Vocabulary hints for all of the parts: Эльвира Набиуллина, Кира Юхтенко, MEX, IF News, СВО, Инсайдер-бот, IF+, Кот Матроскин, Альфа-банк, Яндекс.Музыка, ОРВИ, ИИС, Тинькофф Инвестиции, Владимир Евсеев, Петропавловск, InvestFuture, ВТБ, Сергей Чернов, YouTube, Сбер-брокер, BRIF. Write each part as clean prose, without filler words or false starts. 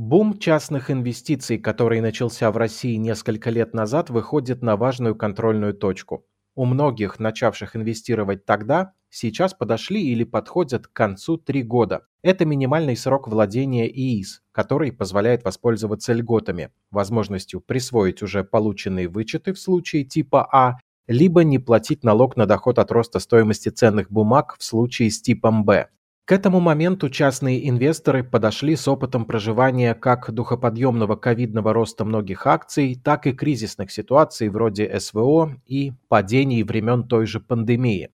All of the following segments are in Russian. Бум частных инвестиций, который начался в России несколько лет назад, выходит на важную контрольную точку. У многих, начавших инвестировать тогда, сейчас подошли или подходят к концу 3 года. Это минимальный срок владения ИИС, который позволяет воспользоваться льготами, возможностью присвоить уже полученные вычеты в случае типа А, либо не платить налог на доход от роста стоимости ценных бумаг в случае с типом Б. К этому моменту частные инвесторы подошли с опытом проживания как духоподъемного ковидного роста многих акций, так и кризисных ситуаций вроде СВО и падений времен той же пандемии.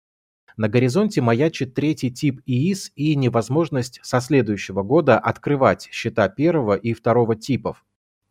На горизонте маячит третий тип ИИС и невозможность со следующего года открывать счета первого и второго типов.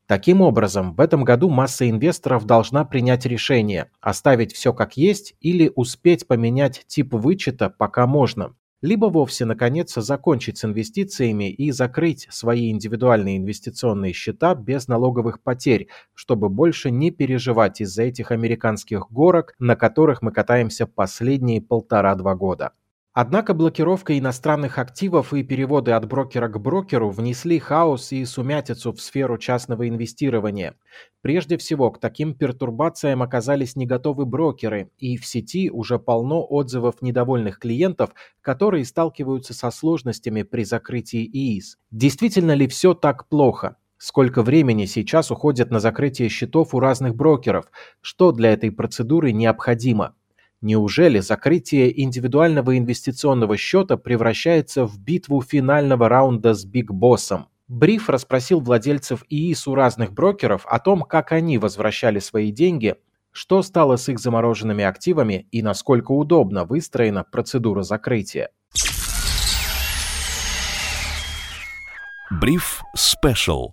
Таким образом, в этом году масса инвесторов должна принять решение оставить все как есть или успеть поменять тип вычета пока можно, либо вовсе, наконец, закончить с инвестициями и закрыть свои индивидуальные инвестиционные счета без налоговых потерь, чтобы больше не переживать из-за этих американских горок, на которых мы катаемся последние 1,5-2 года. Однако блокировка иностранных активов и переводы от брокера к брокеру внесли хаос и сумятицу в сферу частного инвестирования. Прежде всего, к таким пертурбациям оказались не готовы брокеры, и в сети уже полно отзывов недовольных клиентов, которые сталкиваются со сложностями при закрытии ИИС. Действительно ли все так плохо? Сколько времени сейчас уходит на закрытие счетов у разных брокеров? Что для этой процедуры необходимо? Неужели закрытие индивидуального инвестиционного счета превращается в битву финального раунда с Биг Боссом? BRIF расспросил владельцев ИИС у разных брокеров о том, как они возвращали свои деньги, что стало с их замороженными активами и насколько удобно выстроена процедура закрытия. BRIF Special.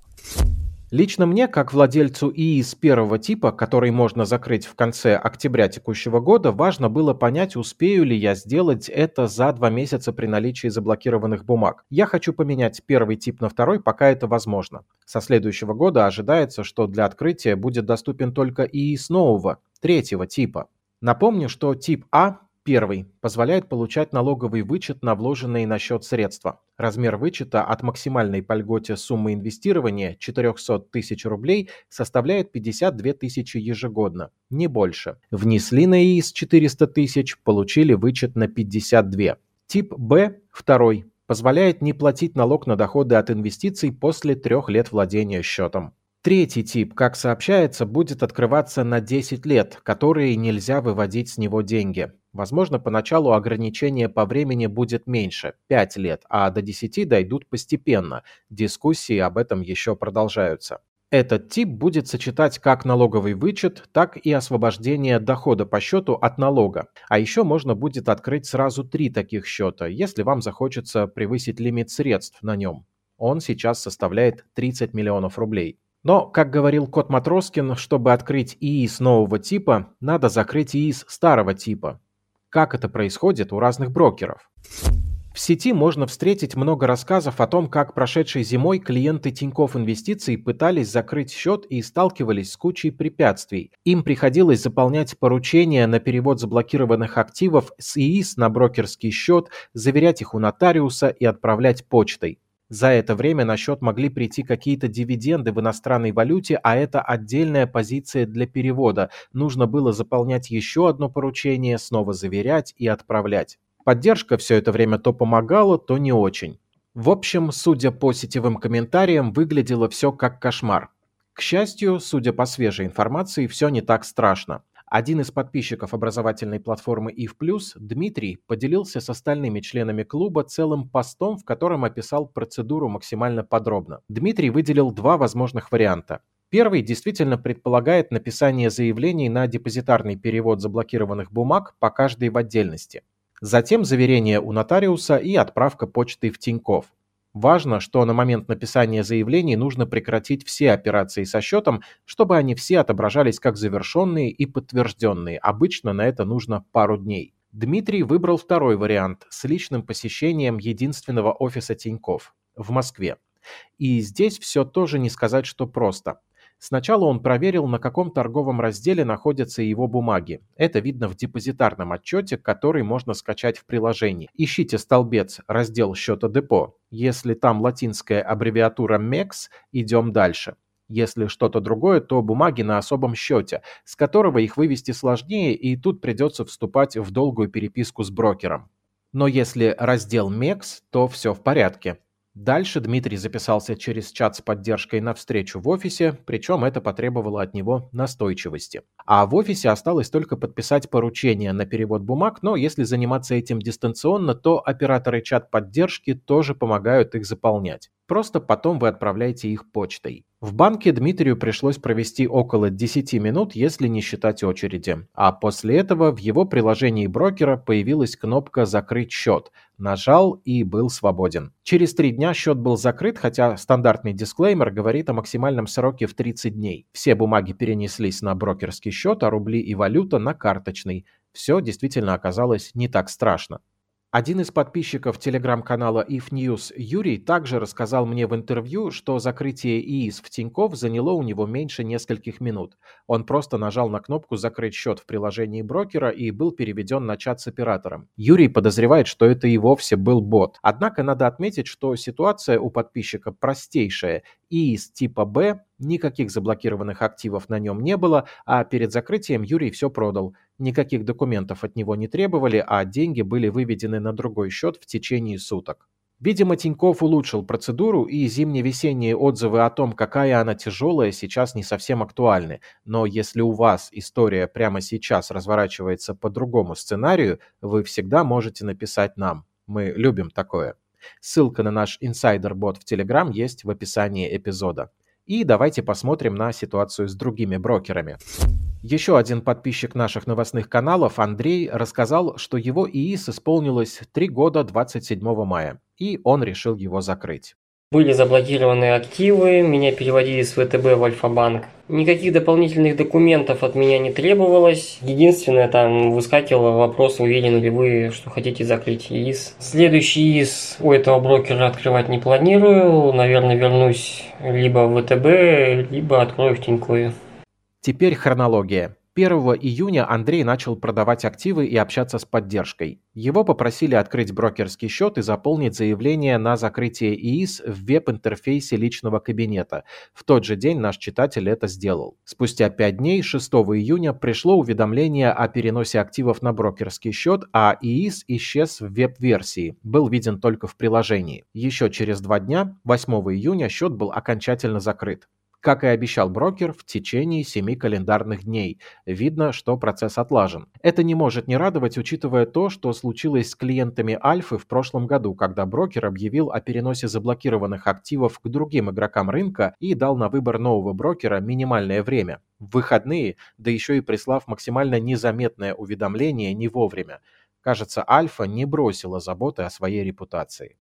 Лично мне, как владельцу ИИС первого типа, который можно закрыть в конце октября текущего года, важно было понять, успею ли я сделать это за 2 месяца при наличии заблокированных бумаг. Я хочу поменять первый тип на второй, пока это возможно. Со следующего года ожидается, что для открытия будет доступен только ИИС нового, 3-го типа. Напомню, что тип А, 1, позволяет получать налоговый вычет на вложенные на счет средства. Размер вычета от максимальной по льготе суммы инвестирования 400 тысяч рублей составляет 52 тысячи ежегодно, не больше. Внесли на ИИС 400 тысяч, получили вычет на 52. Тип Б, 2, позволяет не платить налог на доходы от инвестиций после 3 лет владения счетом. 3-й тип, как сообщается, будет открываться на 10 лет, которые нельзя выводить с него деньги. Возможно, поначалу ограничение по времени будет меньше, 5 лет, а до 10 дойдут постепенно. Дискуссии об этом еще продолжаются. Этот тип будет сочетать как налоговый вычет, так и освобождение дохода по счету от налога. А еще можно будет открыть сразу 3 таких счета, если вам захочется превысить лимит средств на нем. Он сейчас составляет 30 миллионов рублей. Но, как говорил Кот Матроскин, чтобы открыть ИИС нового типа, надо закрыть ИИС старого типа. Как это происходит у разных брокеров? В сети можно встретить много рассказов о том, как прошедшей зимой клиенты Тинькофф Инвестиций пытались закрыть счет и сталкивались с кучей препятствий. Им приходилось заполнять поручения на перевод заблокированных активов с ИИС на брокерский счет, заверять их у нотариуса и отправлять почтой. За это время на счет могли прийти какие-то дивиденды в иностранной валюте, а это отдельная позиция для перевода. Нужно было заполнять еще одно поручение, снова заверять и отправлять. Поддержка все это время то помогала, то не очень. В общем, судя по сетевым комментариям, выглядело все как кошмар. К счастью, судя по свежей информации, все не так страшно. Один из подписчиков образовательной платформы IF+, Дмитрий, поделился с остальными членами клуба целым постом, в котором описал процедуру максимально подробно. Дмитрий выделил 2 возможных варианта. Первый действительно предполагает написание заявлений на депозитарный перевод заблокированных бумаг по каждой в отдельности. Затем заверение у нотариуса и отправка почты в Тинькофф. Важно, что на момент написания заявлений нужно прекратить все операции со счетом, чтобы они все отображались как завершенные и подтвержденные. Обычно на это нужно пару дней. Дмитрий выбрал 2 вариант с личным посещением единственного офиса Тинькофф в Москве. И здесь все тоже не сказать, что просто. Сначала он проверил, на каком торговом разделе находятся его бумаги. Это видно в депозитарном отчете, который можно скачать в приложении. Ищите столбец «Раздел счета депо». Если там латинская аббревиатура MEX, идем дальше. Если что-то другое, то бумаги на особом счете, с которого их вывести сложнее, и тут придется вступать в долгую переписку с брокером. Но если раздел MEX, то все в порядке. Дальше Дмитрий записался через чат с поддержкой на встречу в офисе, причем это потребовало от него настойчивости. А в офисе осталось только подписать поручение на перевод бумаг, но если заниматься этим дистанционно, то операторы чат-поддержки тоже помогают их заполнять. Просто потом вы отправляете их почтой. В банке Дмитрию пришлось провести около 10 минут, если не считать очереди. А после этого в его приложении брокера появилась кнопка «Закрыть счет». Нажал и был свободен. Через 3 дня счет был закрыт, хотя стандартный дисклеймер говорит о максимальном сроке в 30 дней. Все бумаги перенеслись на брокерский счет, а рубли и валюта на карточный. Все действительно оказалось не так страшно. Один из подписчиков телеграм-канала IF News Юрий также рассказал мне в интервью, что закрытие ИИС в Тинькофф заняло у него меньше нескольких минут. Он просто нажал на кнопку «Закрыть счет» в приложении брокера и был переведен на чат с оператором. Юрий подозревает, что это и вовсе был бот. Однако надо отметить, что ситуация у подписчика простейшая. ИИС типа «Б», никаких заблокированных активов на нем не было, а перед закрытием Юрий все продал. Никаких документов от него не требовали, а деньги были выведены на другой счет в течение суток. Видимо, Тинькофф улучшил процедуру, и зимне-весенние отзывы о том, какая она тяжелая, сейчас не совсем актуальны. Но если у вас история прямо сейчас разворачивается по другому сценарию, вы всегда можете написать нам. Мы любим такое. Ссылка на наш инсайдер-бот в Telegram есть в описании эпизода. И давайте посмотрим на ситуацию с другими брокерами. Еще один подписчик наших новостных каналов, Андрей, рассказал, что его ИИС исполнилось 3 года 27 мая, и он решил его закрыть. Были заблокированы активы, меня переводили с ВТБ в Альфа-банк. Никаких дополнительных документов от меня не требовалось. Единственное, там выскакивал вопрос, уверены ли вы, что хотите закрыть ИИС. Следующий ИИС у этого брокера открывать не планирую. Наверное, вернусь либо в ВТБ, либо открою в Тинькове. Теперь хронология. 1 июня Андрей начал продавать активы и общаться с поддержкой. Его попросили открыть брокерский счет и заполнить заявление на закрытие ИИС в веб-интерфейсе личного кабинета. В тот же день наш читатель это сделал. Спустя 5 дней, 6 июня, пришло уведомление о переносе активов на брокерский счет, а ИИС исчез в веб-версии, был виден только в приложении. Еще через 2 дня, 8 июня, счет был окончательно закрыт. Как и обещал брокер, в течение 7 календарных дней. Видно, что процесс отлажен. Это не может не радовать, учитывая то, что случилось с клиентами Альфы в прошлом году, когда брокер объявил о переносе заблокированных активов к другим игрокам рынка и дал на выбор нового брокера минимальное время. В выходные, да еще и прислав максимально незаметное уведомление не вовремя. Кажется, Альфа не бросила заботы о своей репутации.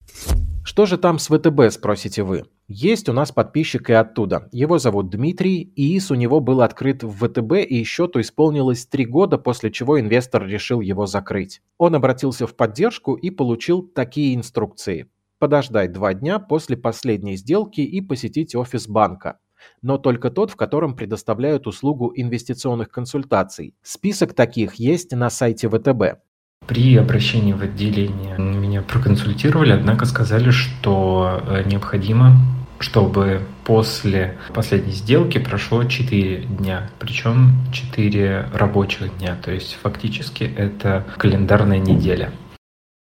Что же там с ВТБ, спросите вы? Есть у нас подписчик и оттуда. Его зовут Дмитрий, и ИИС у него был открыт в ВТБ, и счету исполнилось 3 года, после чего инвестор решил его закрыть. Он обратился в поддержку и получил такие инструкции. Подождать 2 дня после последней сделки и посетить офис банка. Но только тот, в котором предоставляют услугу инвестиционных консультаций. Список таких есть на сайте ВТБ. При обращении в отделение меня проконсультировали, однако сказали, что необходимо, чтобы после последней сделки прошло 4 дня, причем 4 рабочих дня, то есть фактически это календарная неделя.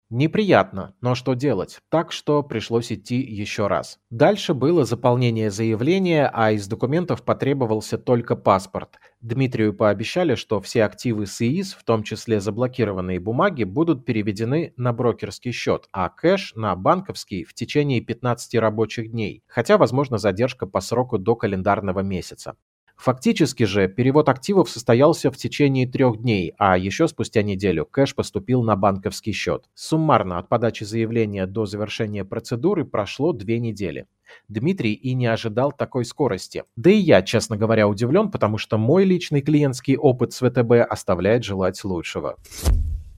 Неприятно, но что делать? Так что пришлось идти еще раз. Дальше было заполнение заявления, а из документов потребовался только паспорт. Дмитрию пообещали, что все активы с ИИС, в том числе заблокированные бумаги, будут переведены на брокерский счет, а кэш на банковский в течение 15 рабочих дней, хотя, возможно, задержка по сроку до календарного месяца. Фактически же перевод активов состоялся в течение 3 дней, а еще спустя неделю кэш поступил на банковский счет. Суммарно от подачи заявления до завершения процедуры прошло 2 недели. Дмитрий и не ожидал такой скорости. Да и я, честно говоря, удивлен, потому что мой личный клиентский опыт с ВТБ оставляет желать лучшего.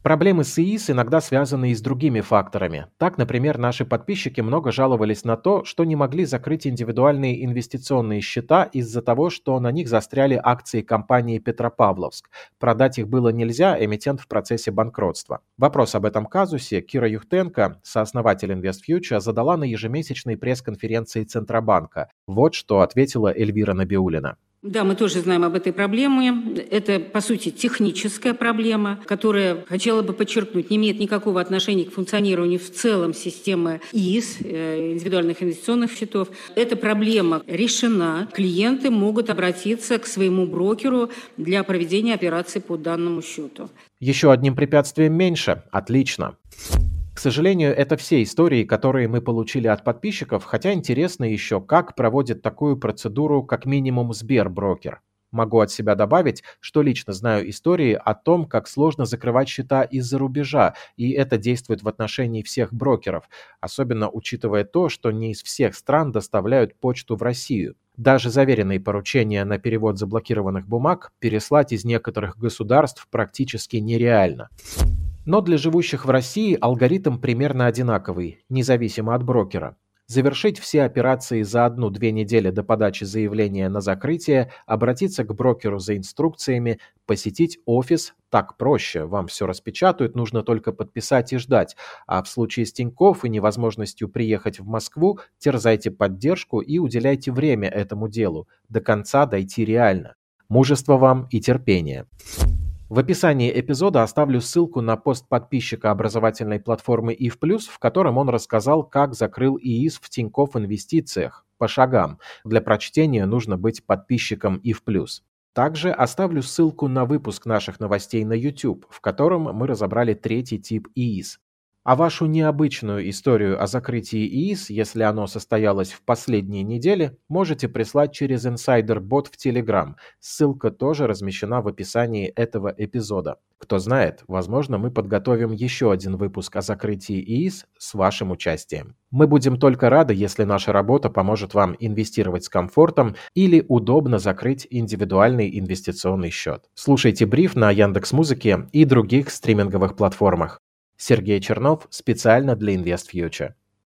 Проблемы с ИИС иногда связаны и с другими факторами. Так, например, наши подписчики много жаловались на то, что не могли закрыть индивидуальные инвестиционные счета из-за того, что на них застряли акции компании «Петропавловск». Продать их было нельзя, эмитент в процессе банкротства. Вопрос об этом казусе Кира Юхтенко, сооснователь InvestFuture, задала на ежемесячной пресс-конференции Центробанка. Вот что ответила Эльвира Набиуллина. Да, мы тоже знаем об этой проблеме. Это, по сути, техническая проблема, которая, хотела бы подчеркнуть, не имеет никакого отношения к функционированию в целом системы ИИС, индивидуальных инвестиционных счетов. Эта проблема решена. Клиенты могут обратиться к своему брокеру для проведения операций по данному счету. Еще одним препятствием меньше. Отлично. К сожалению, это все истории, которые мы получили от подписчиков, хотя интересно еще, как проводит такую процедуру как минимум Сбер-брокер. Могу от себя добавить, что лично знаю истории о том, как сложно закрывать счета из-за рубежа, и это действует в отношении всех брокеров, особенно учитывая то, что не из всех стран доставляют почту в Россию. Даже заверенные поручения на перевод заблокированных бумаг переслать из некоторых государств практически нереально. Но для живущих в России алгоритм примерно одинаковый, независимо от брокера. Завершить все операции за 1-2 недели до подачи заявления на закрытие, обратиться к брокеру за инструкциями, посетить офис. Так проще, вам все распечатают, нужно только подписать и ждать. А в случае с Тинькофф и невозможностью приехать в Москву, терзайте поддержку и уделяйте время этому делу. До конца дойти реально. Мужества вам и терпения. В описании эпизода оставлю ссылку на пост подписчика образовательной платформы IF+, в котором он рассказал, как закрыл ИИС в Тинькофф Инвестициях по шагам. Для прочтения нужно быть подписчиком IF+. Также оставлю ссылку на выпуск наших новостей на YouTube, в котором мы разобрали 3-й тип ИИС. А вашу необычную историю о закрытии ИИС, если оно состоялось в последние недели, можете прислать через Инсайдер-бот в Telegram. Ссылка тоже размещена в описании этого эпизода. Кто знает, возможно, мы подготовим еще один выпуск о закрытии ИИС с вашим участием. Мы будем только рады, если наша работа поможет вам инвестировать с комфортом или удобно закрыть индивидуальный инвестиционный счет. Слушайте бриф на Яндекс.Музыке и других стриминговых платформах. Сергей Чернов специально для InvestFuture.